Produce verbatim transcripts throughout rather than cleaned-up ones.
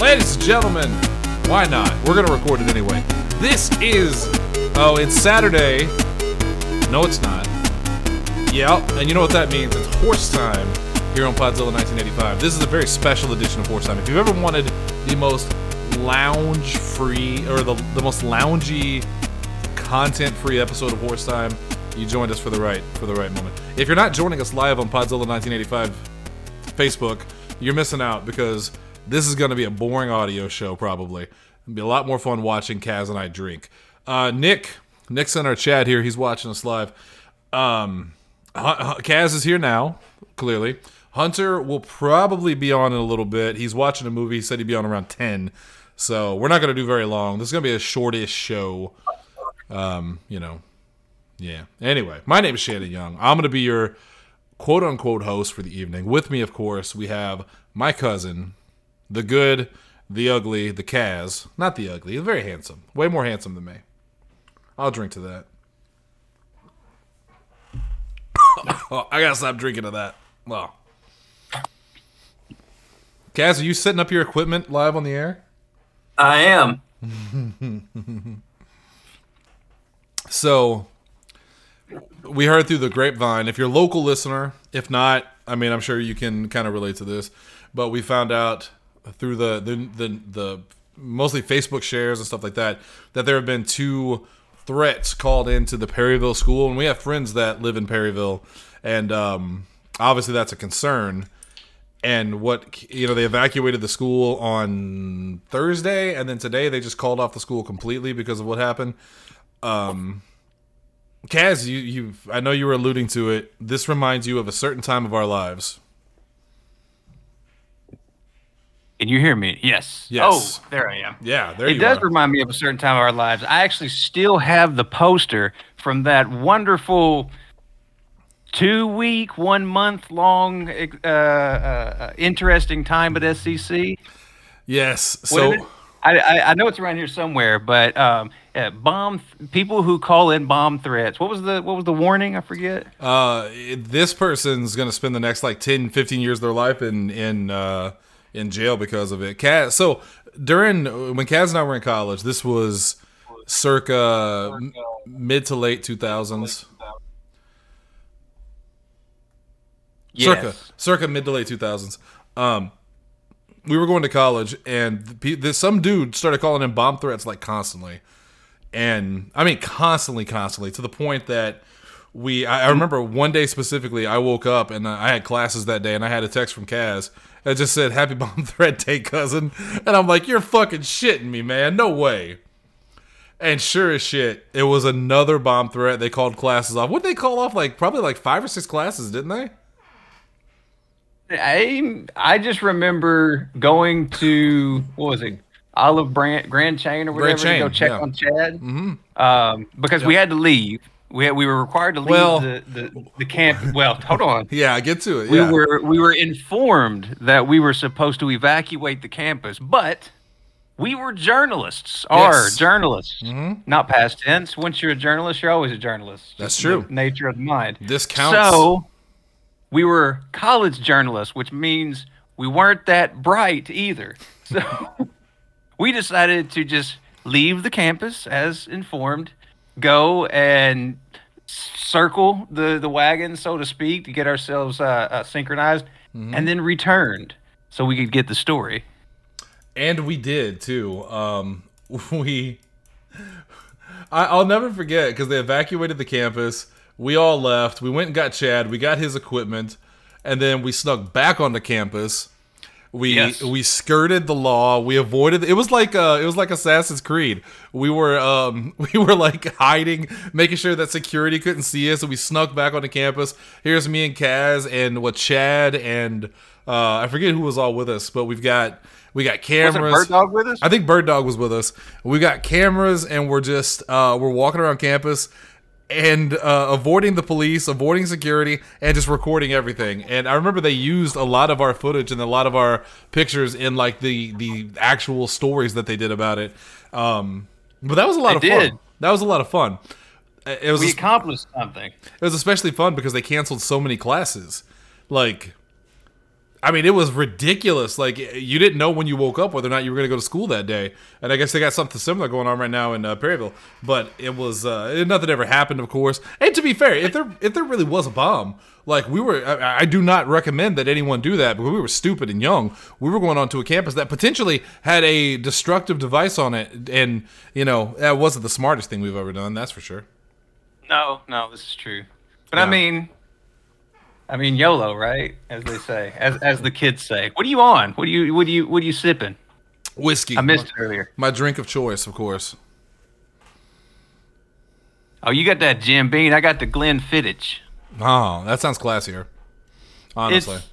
Ladies and gentlemen, why not? We're going to record it anyway. This is, oh, it's Saturday. No, it's not. Yeah, and you know what that means. It's Horse Time here on Podzilla nineteen eighty-five. This is a very special edition of Horse Time. If you've ever wanted the most lounge-free, or the, the most loungy, content-free episode of Horse Time, you joined us for the right for the right moment. If you're not joining us live on Podzilla nineteen eighty-five Facebook, you're missing out, because this is going to be a boring audio show, probably. It'll be a lot more fun watching Kaz and I drink. Uh, Nick, Nick's in our chat here. He's watching us live. Um, Kaz is here now, clearly. Hunter will probably be on in a little bit. He's watching a movie. He said he'd be on around ten. So we're not going to do very long. This is going to be a shortish show. Um, you know. Yeah. Anyway, my name is Shannon Young. I'm going to be your quote-unquote host for the evening. With me, of course, we have my cousin, the good, the ugly, the Kaz. Not the ugly. He's very handsome. Way more handsome than me. I'll drink to that. Oh, I gotta stop drinking to that. Oh. Kaz, are you setting up your equipment live on the air? I am. So, we heard through the grapevine. If you're a local listener, if not, I mean, I'm sure you can kind of relate to this. But we found out through the the, the the mostly Facebook shares and stuff like that, that there have been two threats called into the Perryville school. And we have friends that live in Perryville. And um, obviously that's a concern. And what, you know, they evacuated the school on Thursday. And then today they just called off the school completely because of what happened. Um, Kaz, you, you, I know you were alluding to it. This reminds you of a certain time of our lives. Can you hear me? Yes. Yes. Oh, there I am. Yeah, there it you are. It does remind me of a certain time of our lives. I actually still have the poster from that wonderful two-week, one-month-long, uh, uh, interesting time at S C C. Yes. So I, I, I know it's around here somewhere, but um, yeah, bomb th- people who call in bomb threats. What was the what was the warning? I forget. Uh, this person's gonna spend the next like ten, fifteen years of their life in in. Uh, in jail because of it. Kaz, so during when Kaz and I were in college, this was circa m- mid to late two thousands. Yes. Circa circa mid to late two thousands. Um, we were going to college, and the, the, some dude started calling in bomb threats like constantly, and I mean constantly, constantly to the point that we. I, I remember one day specifically, I woke up and I had classes that day, and I had a text from Kaz. I just said, "Happy bomb threat day, cousin." And I'm like, "You're fucking shitting me, man. No way." And sure as shit, it was another bomb threat. They called classes off. What'd they call off? Like probably like five or six classes, didn't they? I, I just remember going to, what was it? Olive Branch, Grand Chain or whatever Chain, to go check yeah. on Chad. Mm-hmm. Um, because yeah. we had to leave. We we were required to leave well, the, the, the camp. Well, hold on. Yeah, I get to it. Yeah. We were we were informed that we were supposed to evacuate the campus, but we were journalists. Are yes. journalists, mm-hmm. not past tense. Once you're a journalist, you're always a journalist. That's Just true. The nature of the mind. This counts. So we were college journalists, which means we weren't that bright either. So we decided to just leave the campus as informed. Go and circle the, the wagon, so to speak, to get ourselves uh, uh, synchronized, mm-hmm. and then returned so we could get the story. And we did, too. Um, we, I, I'll never forget, because they evacuated the campus. We all left. We went and got Chad. We got his equipment. And then we snuck back onto campus. We yes. we skirted the law. We avoided. It was like uh, it was like Assassin's Creed. We were um, we were like hiding, making sure that security couldn't see us. And we snuck back onto campus. Here's me and Kaz and what Chad and uh, I forget who was all with us, but we've got we got cameras. Was Bird Dog with us? I think Bird Dog was with us. We got cameras, and we're just uh, we're walking around campus. And uh, avoiding the police, avoiding security, and just recording everything. And I remember they used a lot of our footage and a lot of our pictures in like the, the actual stories that they did about it. Um, but that was a lot of fun. That was a lot of fun. It was we accomplished something. It was especially fun because they canceled so many classes. Like I mean, it was ridiculous. Like, you didn't know when you woke up whether or not you were going to go to school that day. And I guess they got something similar going on right now in uh, Perryville. But it was uh, nothing ever happened, of course. And to be fair, if there if there really was a bomb, like we were, I, I do not recommend that anyone do that because we were stupid and young. We were going onto a campus that potentially had a destructive device on it, and you know that wasn't the smartest thing we've ever done. That's for sure. No, no, this is true. But yeah. I mean. I mean, YOLO, right? As they say, as as the kids say. What are you on? What are you? What are you? What are you sipping? Whiskey. I missed my, it earlier. My drink of choice, of course. Oh, you got that Jim Beam. I got the Glenfiddich. Oh, that sounds classier. Honestly. It's,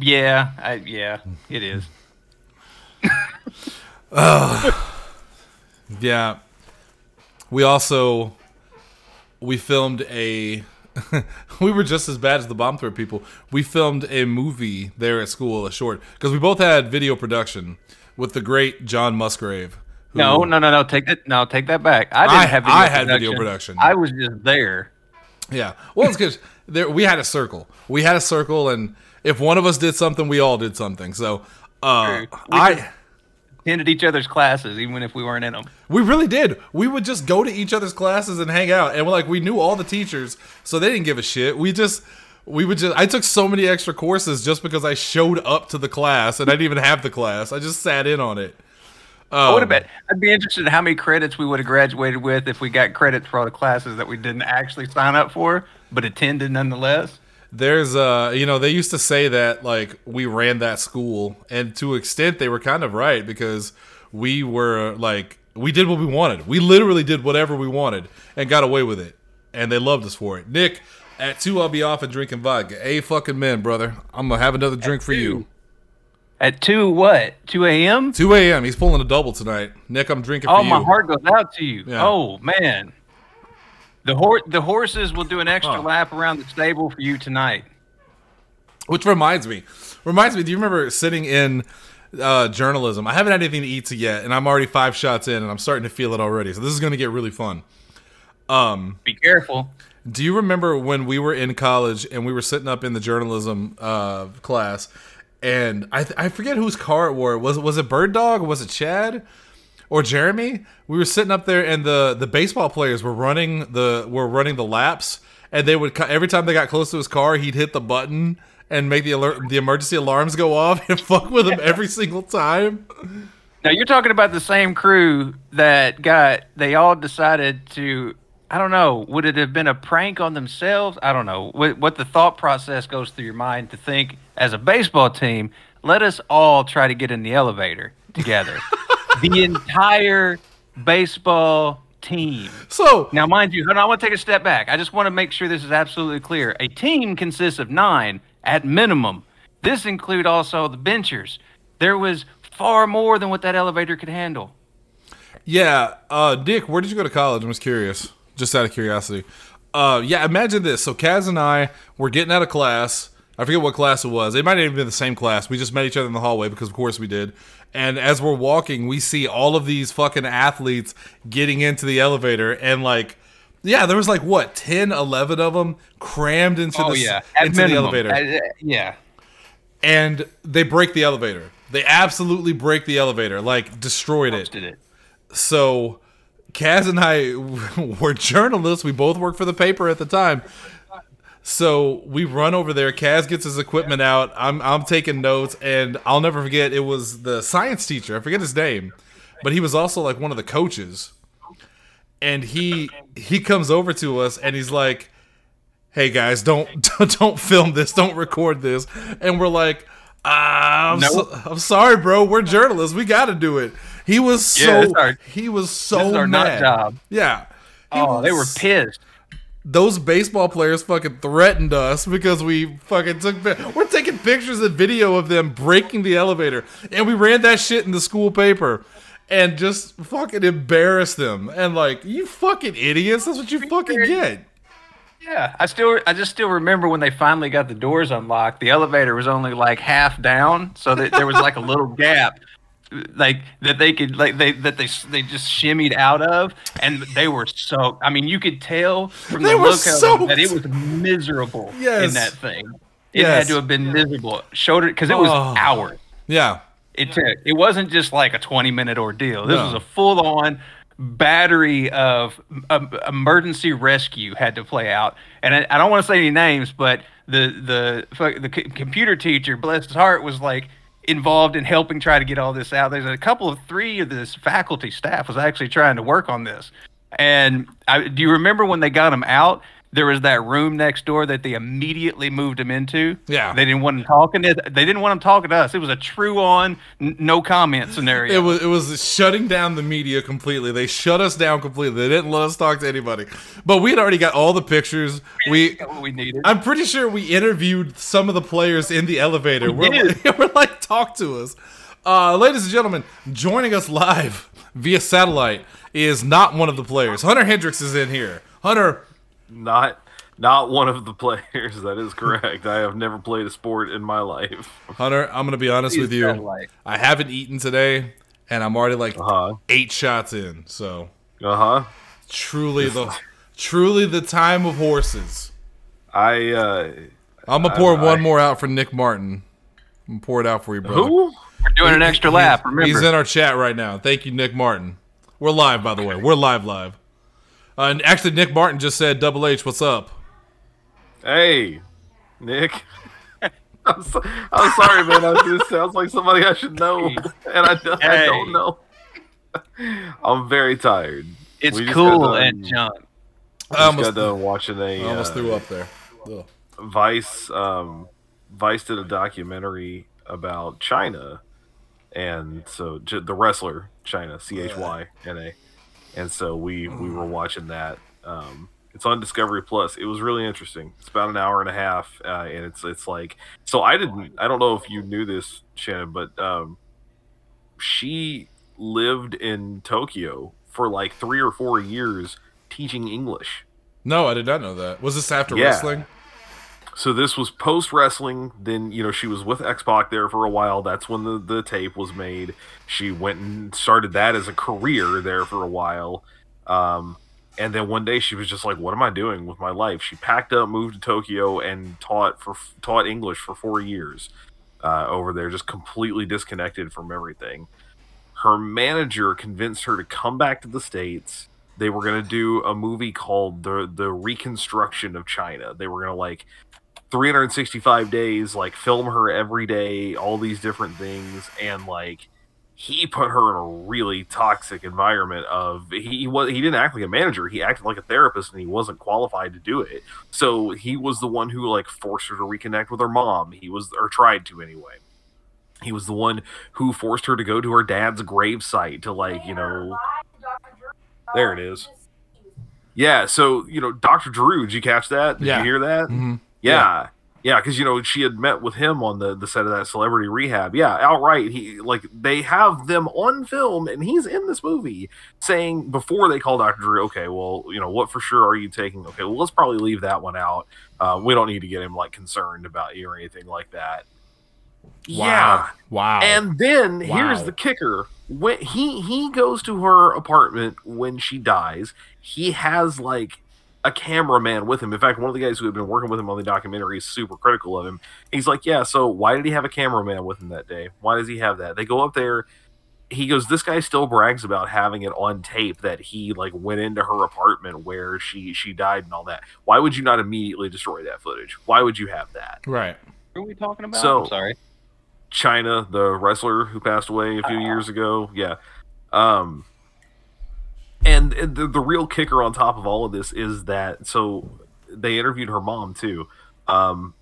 yeah, I, yeah, it is. uh, yeah. We also we filmed a. We were just as bad as the bomb threat people. We filmed a movie there at school, a short, because we both had video production with the great John Musgrave. Who, no, no, no, no. Take that. No, take that back. I didn't I, have. Video I had production. video production. I was just there. Yeah. Well, it's because there we had a circle. We had a circle, and if one of us did something, we all did something. So uh, we I attended each other's classes, even if we weren't in them. We really did. We would just go to each other's classes and hang out, and we're like, we knew all the teachers, so they didn't give a shit. We just, we would just. I took so many extra courses just because I showed up to the class, and I didn't even have the class. I just sat in on it. Um, I would have bet. I'd be interested in how many credits we would have graduated with if we got credits for all the classes that we didn't actually sign up for, but attended nonetheless. There's, uh, you know, they used to say that like we ran that school, and to an extent they were kind of right because we were like. We did what we wanted. We literally did whatever we wanted and got away with it. And they loved us for it. Nick, at two, I'll be off and drinking vodka. A fucking men, brother. I'm going to have another drink at for two. you. At two what? two a.m.? two a.m. He's pulling a double tonight. Nick, I'm drinking oh, for you. Oh, my heart goes out to you. Yeah. Oh, man. The hor- the horses will do an extra oh. lap around the stable for you tonight. Which reminds me. Reminds me, do you remember sitting in... Uh, journalism. I haven't had anything to eat to yet, and I'm already five shots in, and I'm starting to feel it already. So this is going to get really fun. Um, Be careful. Do you remember when we were in college and we were sitting up in the journalism uh, class, and I, th- I forget whose car it was. Was it was it Bird Dog? Was it Chad or Jeremy? We were sitting up there, and the the baseball players were running the were running the laps, and they would every time they got close to his car, he'd hit the button. And make the alert, the emergency alarms go off and fuck with them every single time. Now you're talking about the same crew that got. They all decided to. I don't know. Would it have been a prank on themselves? I don't know what, what the thought process goes through your mind to think as a baseball team. Let us all try to get in the elevator together. The entire baseball team. So now, mind you, hold on, I want to take a step back. I just want to make sure this is absolutely clear. A team consists of nine. At minimum, this include also the benchers. There was far more than what that elevator could handle. Yeah, uh, Dick, where did you go to college? I was curious, just out of curiosity. Uh, yeah, imagine this. So Kaz and I were getting out of class. I forget what class it was. It might have even been the same class. We just met each other in the hallway because, of course, we did. And as we're walking, we see all of these fucking athletes getting into the elevator and, like, yeah, there was like, what, ten, eleven of them crammed into, oh, the, yeah. into the elevator. I, uh, yeah. And they break the elevator. They absolutely break the elevator, like destroyed it. it. So Kaz and I were journalists. We both worked for the paper at the time. So we run over there. Kaz gets his equipment yeah. out. I'm I'm taking notes. And I'll never forget, it was the science teacher. I forget his name. But he was also like one of the coaches. And he he comes over to us and he's like, "Hey guys, don't don't film this, don't record this." And we're like, uh, I'm, nope. so, "I'm sorry, bro. We're journalists. We got to do it." He was so yeah, our, he was so this is our mad. Nut job. Yeah. He oh, was, they were pissed. Those baseball players fucking threatened us because we fucking took we're taking pictures and video of them breaking the elevator, and we ran that shit in the school paper. And just fucking embarrass them. And like, you fucking idiots. That's what you fucking get. Yeah. I still, I just still remember when they finally got the doors unlocked, the elevator was only like half down. So that there was like a little gap, like that they could, like they, that they, they just shimmied out of. And they were so, I mean, you could tell from the look of them that it was miserable yes. in that thing. It yes. had to have been miserable. Shoulder, because it was oh. hours. Yeah. It took. It wasn't just like a twenty-minute ordeal. This no. was a full-on battery of um, emergency rescue had to play out. And I, I don't want to say any names, but the the the c- computer teacher, bless his heart, was like involved in helping try to get all this out. There's a couple of three of this faculty staff was actually trying to work on this. And I, do you remember when they got him out? There was that room next door that they immediately moved him into. Yeah, they didn't want him talking to. They didn't want him talking to us. It was a true on, n- no comment scenario. It was it was shutting down the media completely. They shut us down completely. They didn't let us talk to anybody. But we had already got all the pictures. We, we, we needed. I'm pretty sure we interviewed some of the players in the elevator. We we're, did. Like, we're like, talk to us, uh, ladies and gentlemen. Joining us live via satellite is not one of the players. Hunter Hendricks is in here. Hunter. Not not one of the players. That is correct. I have never played a sport in my life. Hunter, I'm going to be honest with you. Satellite. I haven't eaten today, and I'm already like uh-huh. eight shots in. So, uh-huh. Truly the truly the time of horses. I uh I'm going to pour I, one I, more out for Nick Martin. I'm going to pour it out for you, brother. Who? We're doing he, an extra lap, remember. He's in our chat right now. Thank you, Nick Martin. We're live, by the way. We're live live. Uh, and actually, Nick Martin just said, Double H, what's up? Hey, Nick. I'm, so, I'm sorry, man. I was just, sounds like somebody I should know, and I, hey. I don't know. I'm very tired. It's cool and junk. I just got done watching a... I almost uh, threw up there. Ugh. Vice um, Vice did a documentary about Chyna, and so the wrestler, Chyna, C H Y N A. And so we, we were watching that. Um, it's on Discovery plus. It was really interesting. It's about an hour and a half, uh, and it's it's like... So I didn't... I don't know if you knew this, Shannon, but um, she lived in Tokyo for like three or four years teaching English. No, I did not know that. Was this after yeah. wrestling? So this was post-wrestling. Then, you know, she was with X-Pac there for a while. That's when the, the tape was made. She went and started that as a career there for a while. Um, and then one day she was just like, what am I doing with my life? She packed up, moved to Tokyo, and taught for taught English for four years uh, over there, just completely disconnected from everything. Her manager convinced her to come back to the States. They were going to do a movie called The the Reconstruction of Chyna. They were going to, like... three hundred sixty-five days, like, film her every day, all these different things, and, like, he put her in a really toxic environment of, he was he didn't act like a manager, he acted like a therapist, and he wasn't qualified to do it, so he was the one who, like, forced her to reconnect with her mom, he was, or tried to anyway. He was the one who forced her to go to her dad's gravesite to, like, you know, there it is. Yeah, so, you know, Doctor Drew, did you catch that? Did yeah. you hear that? Mm-hmm. Yeah, yeah, because, you know, she had met with him on the, the set of that Celebrity Rehab. Yeah, outright, he like they have them on film, and he's in this movie saying, before they call Doctor Drew, okay, well, you know, what for sure are you taking? Okay, well, let's probably leave that one out. Uh, we don't need to get him, like, concerned about you or anything like that. Wow. Yeah. Wow. And then, wow. here's the kicker. When he, he goes to her apartment when she dies. He has, like... a cameraman with him. In fact, one of the guys who had been working with him on the documentary is super critical of him. He's like, yeah, so why did he have a cameraman with him that day? Why does he have that? They go up there. He goes, this guy still brags about having it on tape that he, like, went into her apartment where she, she died and all that. Why would you not immediately destroy that footage? Why would you have that? Right. Who are we talking about? So, I'm sorry. Chyna, the wrestler who passed away a few uh-huh. years ago. Yeah. Um, And the, the real kicker on top of all of this is that, so they interviewed her mom too. Um,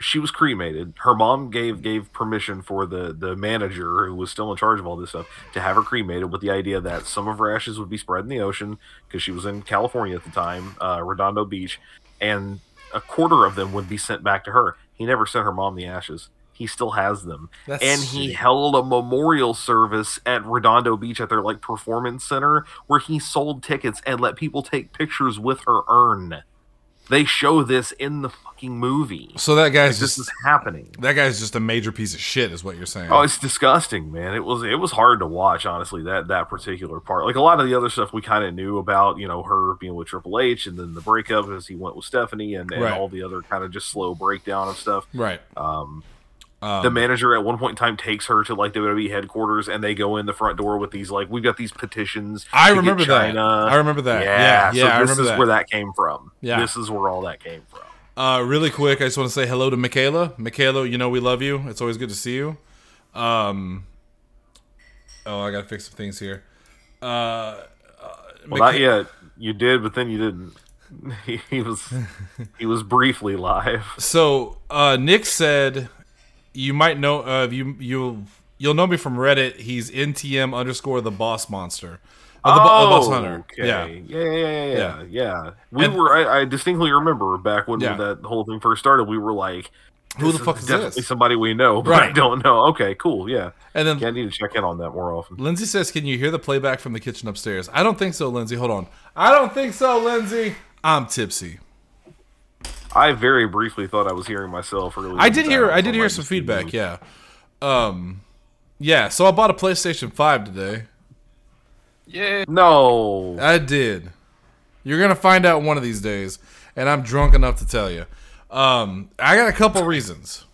she was cremated. Her mom gave gave permission for the, the manager, who was still in charge of all this stuff, to have her cremated with the idea that some of her ashes would be spread in the ocean, because she was in California at the time, uh, Redondo Beach, and a quarter of them would be sent back to her. He never sent her mom the ashes. He still has them. That's and he sweet. held a memorial service at Redondo Beach at their, like, performance center, where he sold tickets and let people take pictures with her urn. They show this in the fucking movie. So that guy's like, just this is happening. That guy's just a major piece of shit, is what you're saying. Oh, it's disgusting, man. It was it was hard to watch, honestly. That that particular part, like a lot of the other stuff, we kind of knew about. You know, her being with Triple H, and then the breakup as he went with Stephanie, and, and right. all the other kind of just slow breakdown of stuff. Right. Um, um, the manager at one point in time takes her to like W W E headquarters, and they go in the front door with these like, we've got these petitions. I remember that. I remember that. Yeah, yeah. yeah so I this remember is that. where that came from. Yeah. This is where all that came from. Uh, really quick, I just want to say hello to Michaela. Michaela, you know we love you. It's always good to see you. Um, oh, I got to fix some things here. Uh, uh, well, Michaela- not yet. You did, but then you didn't. He, he was he was briefly live. So uh, Nick said, "You might know uh, you you you'll know me from Reddit. He's N T M underscore the boss monster." Oh, the, oh, the Boss Hunter. Okay. Yeah. Yeah, yeah, yeah, yeah, yeah. We and, were. I, I distinctly remember back when yeah. that whole thing first started. We were like, "Who the fuck is, is definitely this?" Somebody we know, but right. I don't know. Okay, cool. Yeah. And then yeah, I need to check in on that more often. Lindsay says, "Can you hear the playback from the kitchen upstairs?" I don't think so, Lindsay. Hold on. I don't think so, Lindsay. I'm tipsy. I very briefly thought I was hearing myself. Earlier I did hear. I did hear some feedback. Yeah. Um. Yeah. So I bought a PlayStation five today. Yeah. No. I did. You're going to find out one of these days, and I'm drunk enough to tell you. Um, I got a couple reasons.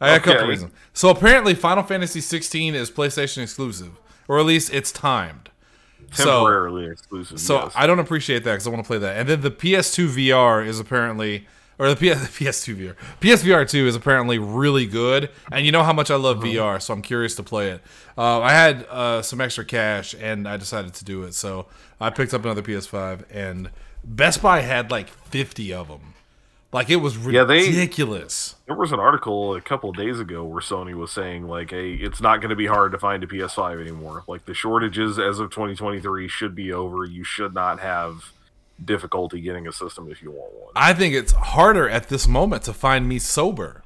I got okay. a couple reasons. So apparently Final Fantasy sixteen is PlayStation exclusive, or at least it's timed. Temporarily so, exclusive. So yes. I don't appreciate that because I want to play that. And then the P S two V R is apparently, or the, P S, the P S two V R. P S V R two is apparently really good, and you know how much I love mm-hmm. V R, so I'm curious to play it. Uh, I had uh, some extra cash, and I decided to do it, so I picked up another P S five, and Best Buy had like fifty of them. Like, it was ridiculous. Yeah, they, there was an article a couple of days ago where Sony was saying, like, hey, it's not going to be hard to find a P S five anymore. Like, the shortages as of twenty twenty-three should be over. You should not have difficulty getting a system if you want one. I think it's harder at this moment to find me sober.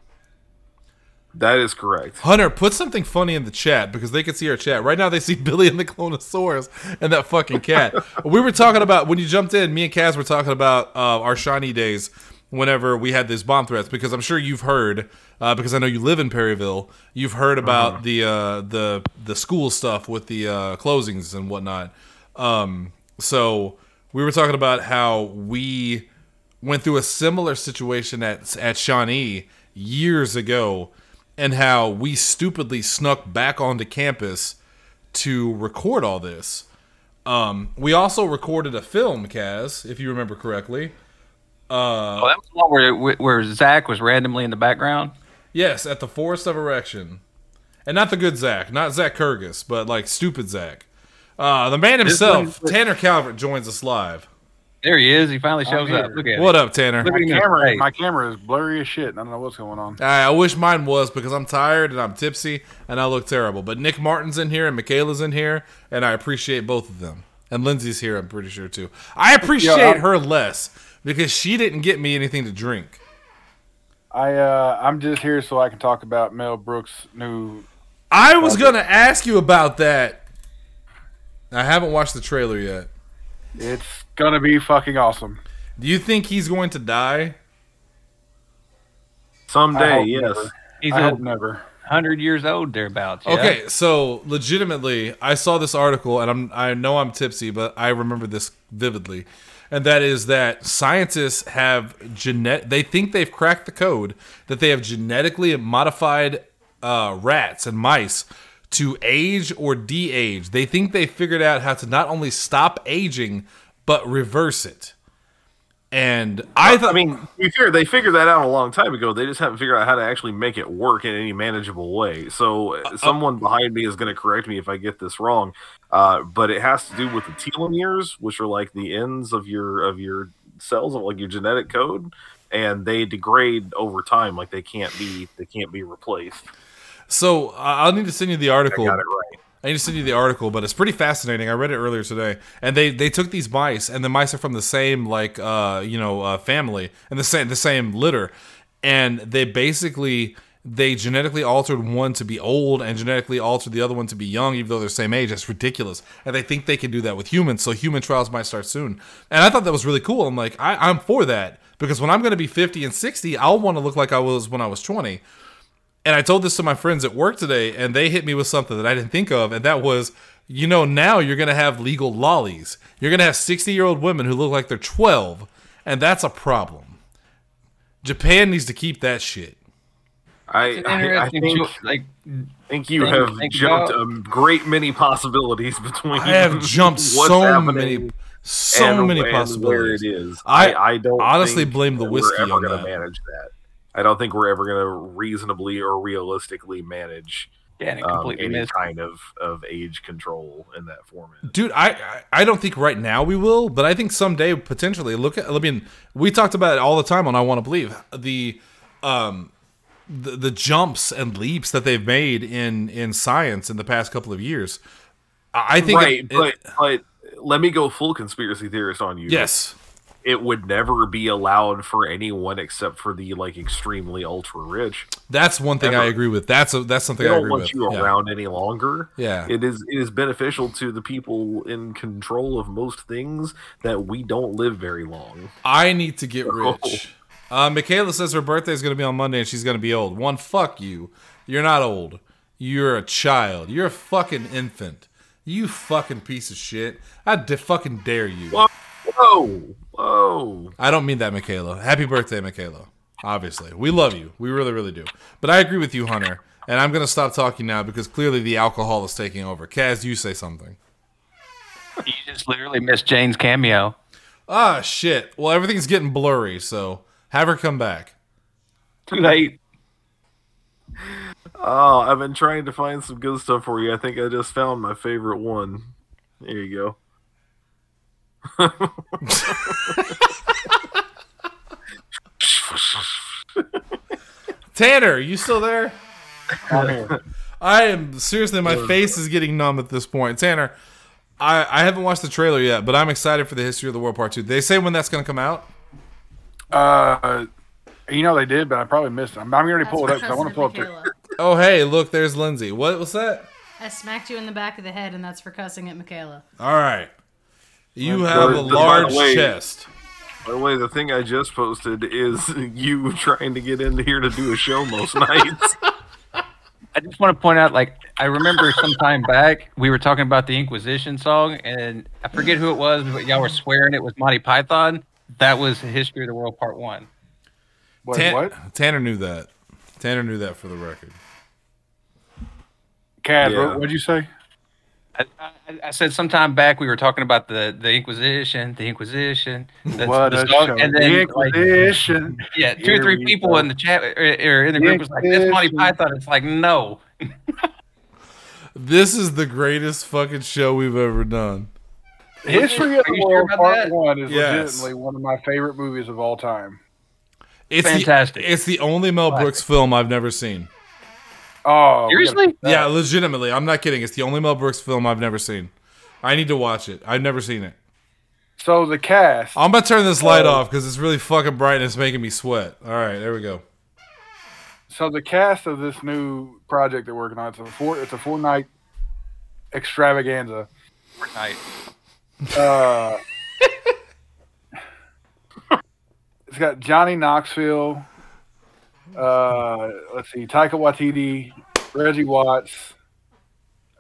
That is correct. Hunter, put something funny in the chat because they can see our chat. Right now they see Billy and the Clonosaurus and that fucking cat. We were talking about, when you jumped in, me and Kaz were talking about uh, our shiny days whenever we had these bomb threats, because I'm sure you've heard, uh, because I know you live in Perryville, you've heard about uh-huh. the, uh, the the school stuff with the uh, closings and whatnot. Um, so we were talking about how we went through a similar situation at at Shawnee years ago, and how we stupidly snuck back onto campus to record all this. Um, we also recorded a film, Kaz, if you remember correctly. Uh, oh, that was the one where, where Zach was randomly in the background? Yes, at the Forest of Erection. And not the good Zach, not Zach Kurgis, but like stupid Zach. Uh, the man himself, Tanner Calvert, joins us live. There he is. He finally shows up. Look at what him. up, Tanner? My camera, my camera is blurry as shit, and I don't know what's going on. I, I wish mine was, because I'm tired, and I'm tipsy, and I look terrible. But Nick Martin's in here, and Michaela's in here, and I appreciate both of them. And Lindsay's here, I'm pretty sure, too. I appreciate Yo, her less, because she didn't get me anything to drink. I, uh, I'm just here so I can talk about Mel Brooks' new... I was going to ask you about that. I haven't watched the trailer yet. It's going to be fucking awesome. Do you think he's going to die? Someday, yes. Never. He's I hope never. one hundred years old, thereabouts. Yeah? Okay, so legitimately, I saw this article, and I'm, I know I'm tipsy, but I remember this vividly. And that is that scientists have genet- they think they've cracked the code, that they have genetically modified uh, rats and mice to age or de-age. They think they figured out how to not only stop aging, but reverse it. And I thought... I mean, to be fair, they figured that out a long time ago. They just haven't figured out how to actually make it work in any manageable way. So uh, someone uh, behind me is going to correct me if I get this wrong. Uh, but it has to do with the telomeres, which are like the ends of your of your cells, of like your genetic code, and they degrade over time. Like they can't be they can't be replaced. So uh, I'll need to send you the article. I got it right. I need to send you the article, but it's pretty fascinating. I read it earlier today, and they, they took these mice, and the mice are from the same like uh you know uh, family and the same the same litter, and they basically they genetically altered one to be old and genetically altered the other one to be young, even though they're the same age. That's ridiculous. And they think they can do that with humans, so human trials might start soon. And I thought that was really cool. I'm like, I, I'm for that. Because when I'm going to be fifty and sixty, I'll want to look like I was when I was twenty. And I told this to my friends at work today, and they hit me with something that I didn't think of, and that was, you know, now you're going to have legal lollies. You're going to have sixty-year-old women who look like they're twelve, and that's a problem. Japan needs to keep that shit. I, I, I think you, like, think you have think jumped about, a great many possibilities between. I have jumped so many, so many and possibilities. Where it is. I, I, I don't honestly think blame the whiskey we're ever on gonna that. Manage that. I don't think we're ever going to reasonably or realistically manage yeah, um, any missed. kind of, of age control in that format. Dude, I I don't think right now we will, but I think someday potentially. Look at, I mean, we talked about it all the time on I Want to Believe. The um. The, the jumps and leaps that they've made in, in science in the past couple of years, I think. Right, it, but, it, but let me go full conspiracy theorist on you. Yes, it would never be allowed for anyone except for the like extremely ultra rich. That's one thing never. I agree with. That's a, that's something I agree with. They don't want you yeah. around any longer. Yeah, it is it is beneficial to the people in control of most things that we don't live very long. I need to get so. rich. Uh, Michaela says her birthday is going to be on Monday and she's going to be old. One, fuck you. You're not old. You're a child. You're a fucking infant. You fucking piece of shit. I d- fucking dare you. Whoa. Whoa. Whoa. I don't mean that, Michaela. Happy birthday, Michaela. Obviously. We love you. We really, really do. But I agree with you, Hunter. And I'm going to stop talking now because clearly the alcohol is taking over. Kaz, you say something. You just literally missed Jane's cameo. Ah, shit. Well, everything's getting blurry, so... Have her come back. Too late. Oh, I've been trying to find some good stuff for you. I think I just found my favorite one. There you go. Tanner, you still there? I am seriously, my face is getting numb at this point. Tanner, I, I haven't watched the trailer yet, but I'm excited for the History of the World Part two. They say when that's going to come out? Uh, you know they did, but I probably missed it. I'm, I'm going to pull it up because I want to pull Michaela. Up. The... Oh, hey, look, there's Lindsay. What was that? I smacked you in the back of the head, and that's for cussing at Michaela. All right. You well, have the, a large way, chest. By the way, the thing I just posted is you trying to get into here to do a show most nights. I just want to point out, like, I remember some time back we were talking about the Inquisition song, and I forget who it was, but y'all were swearing it was Monty Python. That was History of the World Part One. Wait, Tan- what? Tanner knew that. Tanner knew that for the record. Cad, yeah. what did you say? I, I, I said sometime back we were talking about the, the Inquisition, the Inquisition, the, what the, song, a and then, the Inquisition. Like, yeah, two Here or three people go. in the chat or, or in the group was like, "That's Monty Python." It's like, no. This is the greatest fucking show we've ever done. History of the World Part One is yes. legitimately one of my favorite movies of all time. It's fantastic. The, it's the only Mel Brooks film I've never seen. Oh, seriously? Yeah, legitimately. I'm not kidding. It's the only Mel Brooks film I've never seen. I need to watch it. I've never seen it. So the cast. I'm gonna turn this light uh, off because it's really fucking bright and it's making me sweat. All right, there we go. So the cast of this new project they're working on—it's a four—it's a four-night extravaganza. Fortnite. Uh, it's got Johnny Knoxville. Uh, let's see, Taika Waititi, Reggie Watts.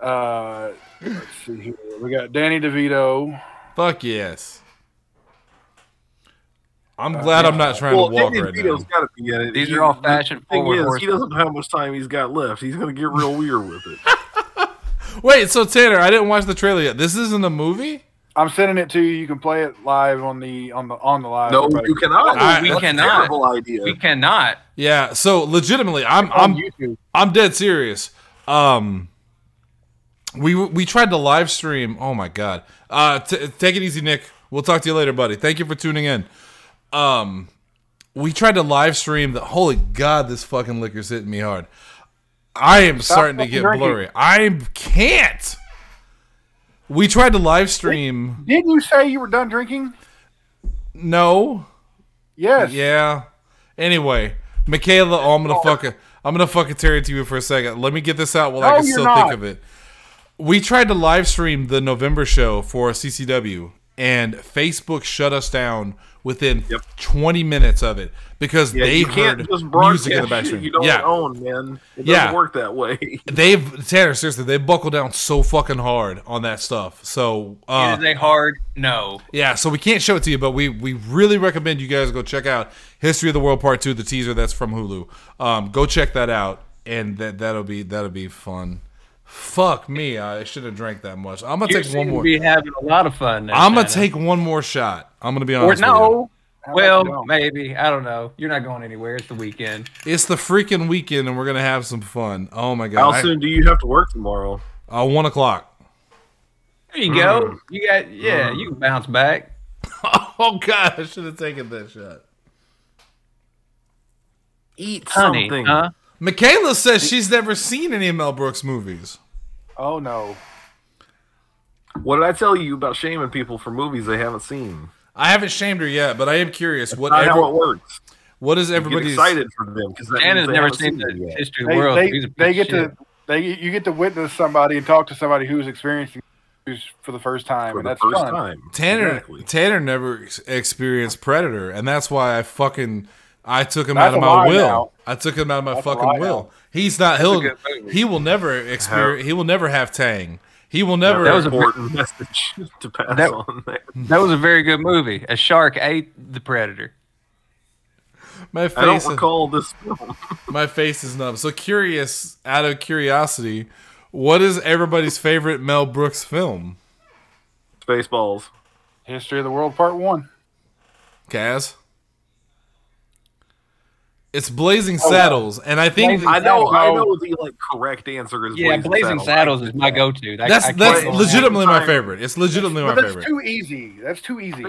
Uh, let's see here. We got Danny DeVito. Fuck yes. I'm glad uh, I'm not trying well, to walk Danny right DeVito's now. Gotta be in it. These he, are all fashion forward. Thing is, he doesn't know how much time he's got left. He's gonna get real weird with it. Wait, so Tanner, I didn't watch the trailer yet. This isn't a movie? I'm sending it to you. You can play it live on the on the on the live. No, you cannot. I, we That's cannot. A terrible idea. We cannot. Yeah. So legitimately, I'm I'm YouTube. I'm dead serious. Um, we we tried to live stream. Oh my god. Uh, t- take it easy, Nick. We'll talk to you later, buddy. Thank you for tuning in. Um, we tried to live stream the. Holy god, this fucking liquor's hitting me hard. I am Stop starting to get drinking. blurry. I can't. We tried to live stream. Didn't you say you were done drinking? No. Yes. Yeah. Anyway, Michaela, oh, I'm going to fucking... I'm gonna fucking tear it to you for a second. Let me get this out while no, I can still not. think of it. We tried to live stream the November show for C C W, and Facebook shut us down within yep. twenty minutes of it because yeah, they you heard can't just music in the backstream. You don't yeah. own, man. It doesn't yeah. work that way. They've Tanner, seriously, they buckled down so fucking hard on that stuff. So uh, is they hard? No. Yeah, so we can't show it to you, but we we really recommend you guys go check out History of the World Part two, the teaser that's from Hulu. Um, go check that out, and that that'll be that'll be fun. Fuck me, I shouldn't have drank that much. I'm gonna you take one more. Be having a lot of fun. Now, I'm gonna China. take one more shot. I'm gonna be honest. Or no, with you. well, maybe I don't know. You're not going anywhere. It's the weekend. It's the freaking weekend, and we're gonna have some fun. Oh my god! How soon I, do you have to work tomorrow? Uh, one o'clock. There you go. Mm. You got yeah. Mm. You can bounce back. Oh god! I should have taken that shot. Eat Honey, something. Huh? Michaela says she's never seen any Mel Brooks movies. Oh, no. What did I tell you about shaming people for movies they haven't seen? I haven't shamed her yet, but I am curious. That's what not every, how it works. What is everybody's... Get excited for them. Anna's never seen, seen the History of the World. They, they get to, they, you get to witness somebody and talk to somebody who's experiencing for the first time, for and that's fun. Time. Tanner, exactly. Tanner never experienced Predator, and that's why I fucking... I took him That's out of my will. Now. I took him out of my That's fucking will. Now. He's not. He'll. He will never experience. He will never have Tang. He will never. That was an important message to pass that, on. There. That was a very good movie. A shark ate the predator. My face. I don't recall this film. My face is numb. So curious. Out of curiosity, what is everybody's favorite Mel Brooks film? Spaceballs. History of the World Part One. Kaz. It's Blazing Saddles, oh, and I think I know I know the like correct answer is yeah. Blazing, Blazing Saddles, Saddles is my go-to. I, that's I that's legitimately my favorite. It's legitimately but my that's favorite. That's too easy. That's too easy.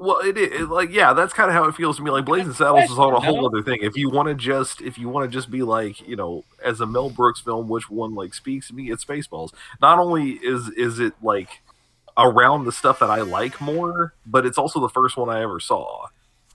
Well, it is like yeah. That's kind of how it feels to me. Like Blazing Saddles is on a whole other thing. If you want to just if you want to just be like you know as a Mel Brooks film, which one like speaks to me? It's Spaceballs. Not only is is it like around the stuff that I like more, but it's also the first one I ever saw.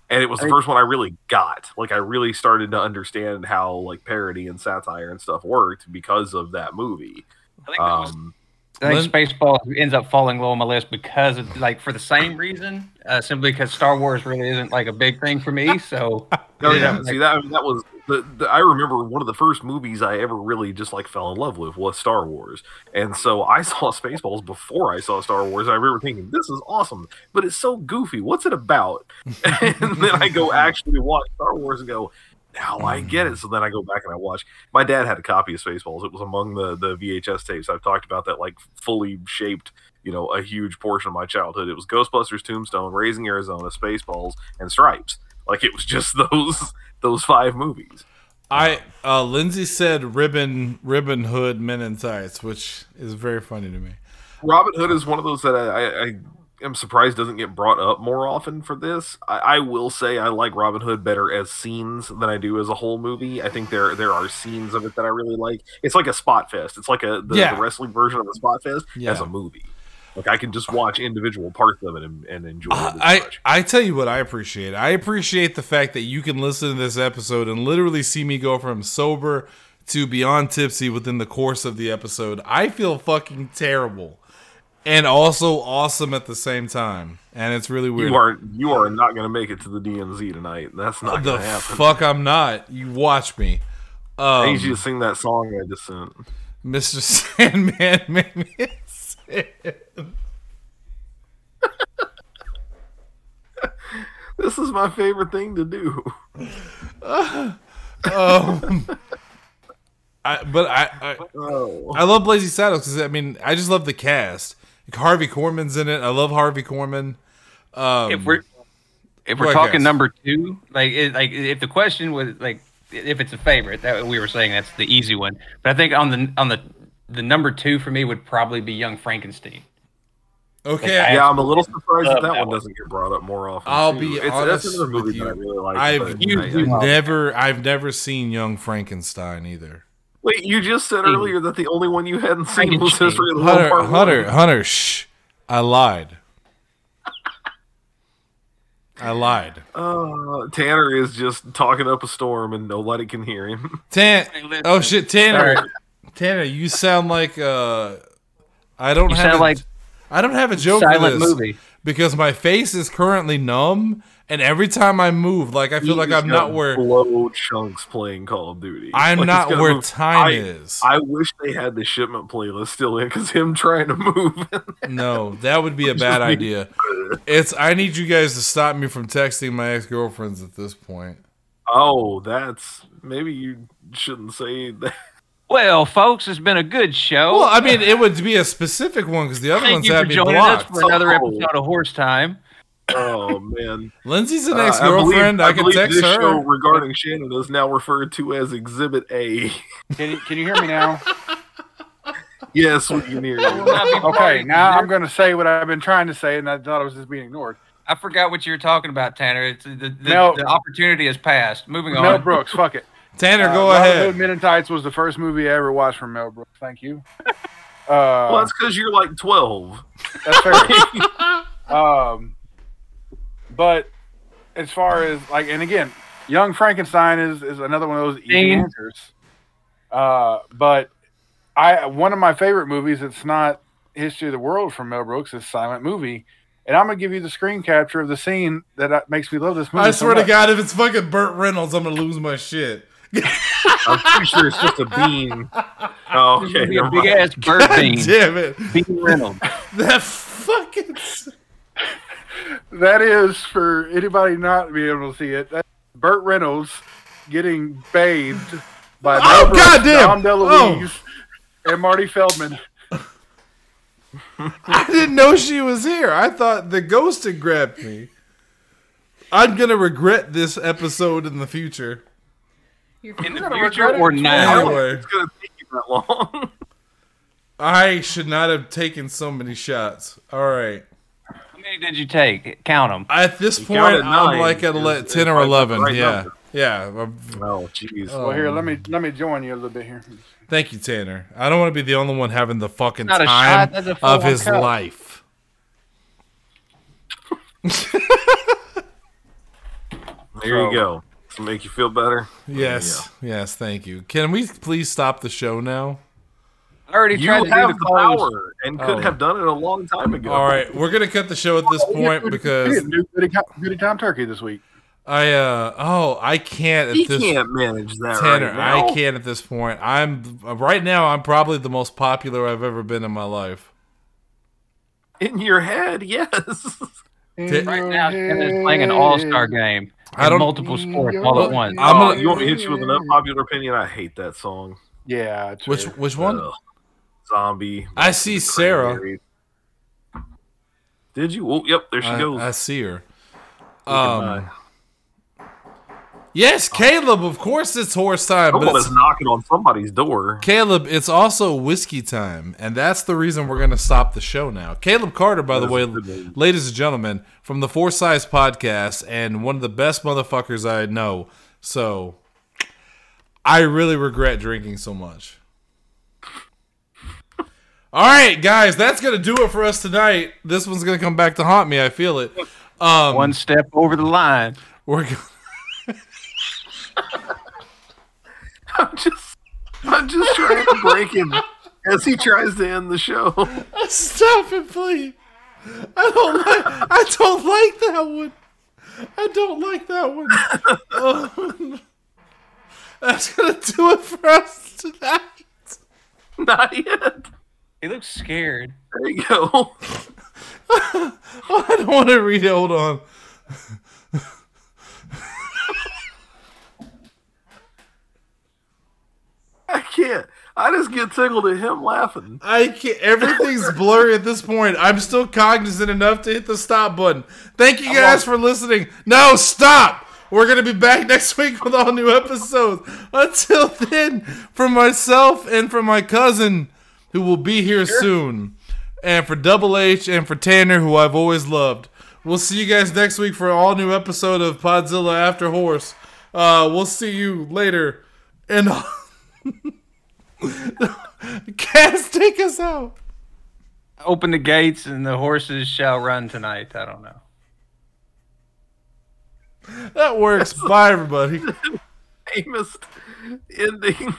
And it was the first one I really got. Like, I really started to understand how, like, parody and satire and stuff worked because of that movie. I think, um, I think Spaceballs ends up falling low on my list because, of, like, for the same reason, uh, simply because Star Wars really isn't, like, a big thing for me, so... no, yeah, like, see, that, I mean, that was... The, the, I remember one of the first movies I ever really just, like, fell in love with was Star Wars. And so I saw Spaceballs before I saw Star Wars. I remember thinking, this is awesome, but it's so goofy. What's it about? And then I go actually watch Star Wars and go, now I get it. So then I go back and I watch. My dad had a copy of Spaceballs. It was among the, the V H S tapes. I've talked about that, like, fully shaped, you know, a huge portion of my childhood. It was Ghostbusters, Tombstone, Raising Arizona, Spaceballs, and Stripes. Like, it was just those... those five movies. I uh, Lindsay said Ribbon Ribbon Hood Men in Tights, which is very funny to me. Robin Hood is one of those that I, I, I am surprised doesn't get brought up more often for this. I, I will say I like Robin Hood better as scenes than I do as a whole movie. I think there there are scenes of it that I really like. It's like a spot fest. It's like a the, yeah. the wrestling version of a spot fest yeah. as a movie. Like, I can just watch individual parts of it and, and enjoy it. As I, much. I tell you what I appreciate. I appreciate the fact that you can listen to this episode and literally see me go from sober to beyond tipsy within the course of the episode. I feel fucking terrible and also awesome at the same time. And it's really weird. You are you are not going to make it to the D M Z tonight. That's not going to happen. The fuck I'm not. You watch me. Um, I need you to sing that song I just sent. Mister Sandman made me... This is my favorite thing to do. Uh, um, I, but I, I, oh. I love Blazing Saddles because I mean I just love the cast. Like, Harvey Korman's in it. I love Harvey Korman. Um, if we're if we're talking cast. Number two, like it, like if the question was like if it's a favorite, that we were saying that's the easy one. But I think on the on the The number two for me would probably be Young Frankenstein. Okay, like, yeah, I'm a little surprised that, that one doesn't get brought up more often. I'll too. be it's, honest that's another movie with you. That I really like. I've you, I, I, never, I've never seen Young Frankenstein either. Wait, you just said earlier that the only one you hadn't seen was History of the World Part One. Hunter, Hunter, shh, I lied. I lied. Uh, Tanner is just talking up a storm and nobody can hear him. Tan- oh, shit, Tanner. Sorry. Tanner, you sound like... Uh, I don't you have sound a, like I don't have a joke for this movie. Because my face is currently numb, and every time I move, like I feel he like I'm not where... blow chunks playing Call of Duty. I'm like, not where move. time I, is. I wish they had the shipment playlist still in, because him trying to move... No, that would be a bad idea. It's. I need you guys to stop me from texting my ex-girlfriends at this point. Oh, that's... Maybe you shouldn't say that. Well, folks, it's been a good show. Well, I mean, it would be a specific one because the other Thank ones have been blocked. Thank you for joining us for another episode of Horse Time. Oh, man. Lindsay's an ex-girlfriend. Uh, I, I can text her. I believe this show regarding Shannon is now referred to as Exhibit A. Can you, can you hear me now? Yes, we can hear you. Okay, now I'm going to say what I've been trying to say, and I thought I was just being ignored. I forgot what you were talking about, Tanner. It's, the, the, Mel, the opportunity has passed. Moving on. Mel Brooks, fuck it. Tanner, go uh, ahead. Robin Hood Men in Tights was the first movie I ever watched from Mel Brooks. Thank you. Uh, well, that's because you're like twelve. That's fair. um, but as far as like, and again, Young Frankenstein is, is another one of those easy answers. Uh, but I one of my favorite movies that's not History of the World from Mel Brooks is Silent Movie. And I'm going to give you the screen capture of the scene that makes me love this movie. I so swear much. to God, if it's fucking Burt Reynolds, I'm going to lose my shit. I'm pretty sure it's just a bean. Oh, okay. Be a big ass bird bean. Damn it. Bean Reynolds. That fucking. That is for anybody not being able to see it. That's Burt Reynolds getting bathed by oh, Robert, goddamn. Dom DeLuise oh. and Marty Feldman. I didn't know she was here. I thought the ghost had grabbed me. I'm going to regret this episode in the future. You're in the future or now? Anyway. It's gonna take you that long. I should not have taken so many shots. All right. How many did you take? Count them. At this you point, I'm like at it's, ten or eleven. Right yeah, number. yeah. Oh, jeez. Um, well, here, let me let me join you a little bit here. Thank you, Tanner. I don't want to be the only one having the fucking not time of his cup. life. There you go. To make you feel better? Yes. Yeah. Yes, thank you. Can we please stop the show now? I already you tried to have do the power close. and could oh. have done it a long time ago. All right, we're going to cut the show at this point because... Goody Time Turkey this week. I, uh... Oh, I can't at he this... You can't manage that Tanner, right now. I can't at this point. I'm... Right now, I'm probably the most popular I've ever been in my life. In your head, yes. T- right now, Tanner's playing an all-star game. I don't, multiple sports all at once. I'm gonna, oh, you want me to hit you with an unpopular opinion? I hate that song. Yeah. Which weird. which one? Uh, zombie. I see Sarah. Married. Did you? Oh, yep. There she I, goes. I see her. Um, yes, Caleb. Of course, it's horse time. Someone but it's, is knocking on somebody's door. Caleb, it's also whiskey time, and that's the reason we're going to stop the show now. Caleb Carter, by that the way, good. ladies and gentlemen, from the Four Size Podcast, and one of the best motherfuckers I know. So, I really regret drinking so much. All right, guys, that's going to do it for us tonight. This one's going to come back to haunt me. I feel it. Um, one step over the line. We're going. I'm just, I'm just trying to break him as he tries to end the show. Stop it, please! I don't like, I don't like that one. I don't like that one. Oh. That's gonna do it for us tonight. Not yet. He looks scared. There you go. Oh, I don't want to read it. Hold on. I can't. I just get tickled at him laughing. I can't. Everything's blurry at this point. I'm still cognizant enough to hit the stop button. Thank you guys for listening. No, stop. We're going to be back next week with all new episodes. Until then, from myself and from my cousin, who will be here sure. soon, and for Double H and for Tanner, who I've always loved. We'll see you guys next week for an all new episode of Podzilla After Horse. Uh, we'll see you later. And... Cass, take us out. Open the gates and the horses shall run tonight. I don't know. That works. That's Bye, everybody. The famous ending.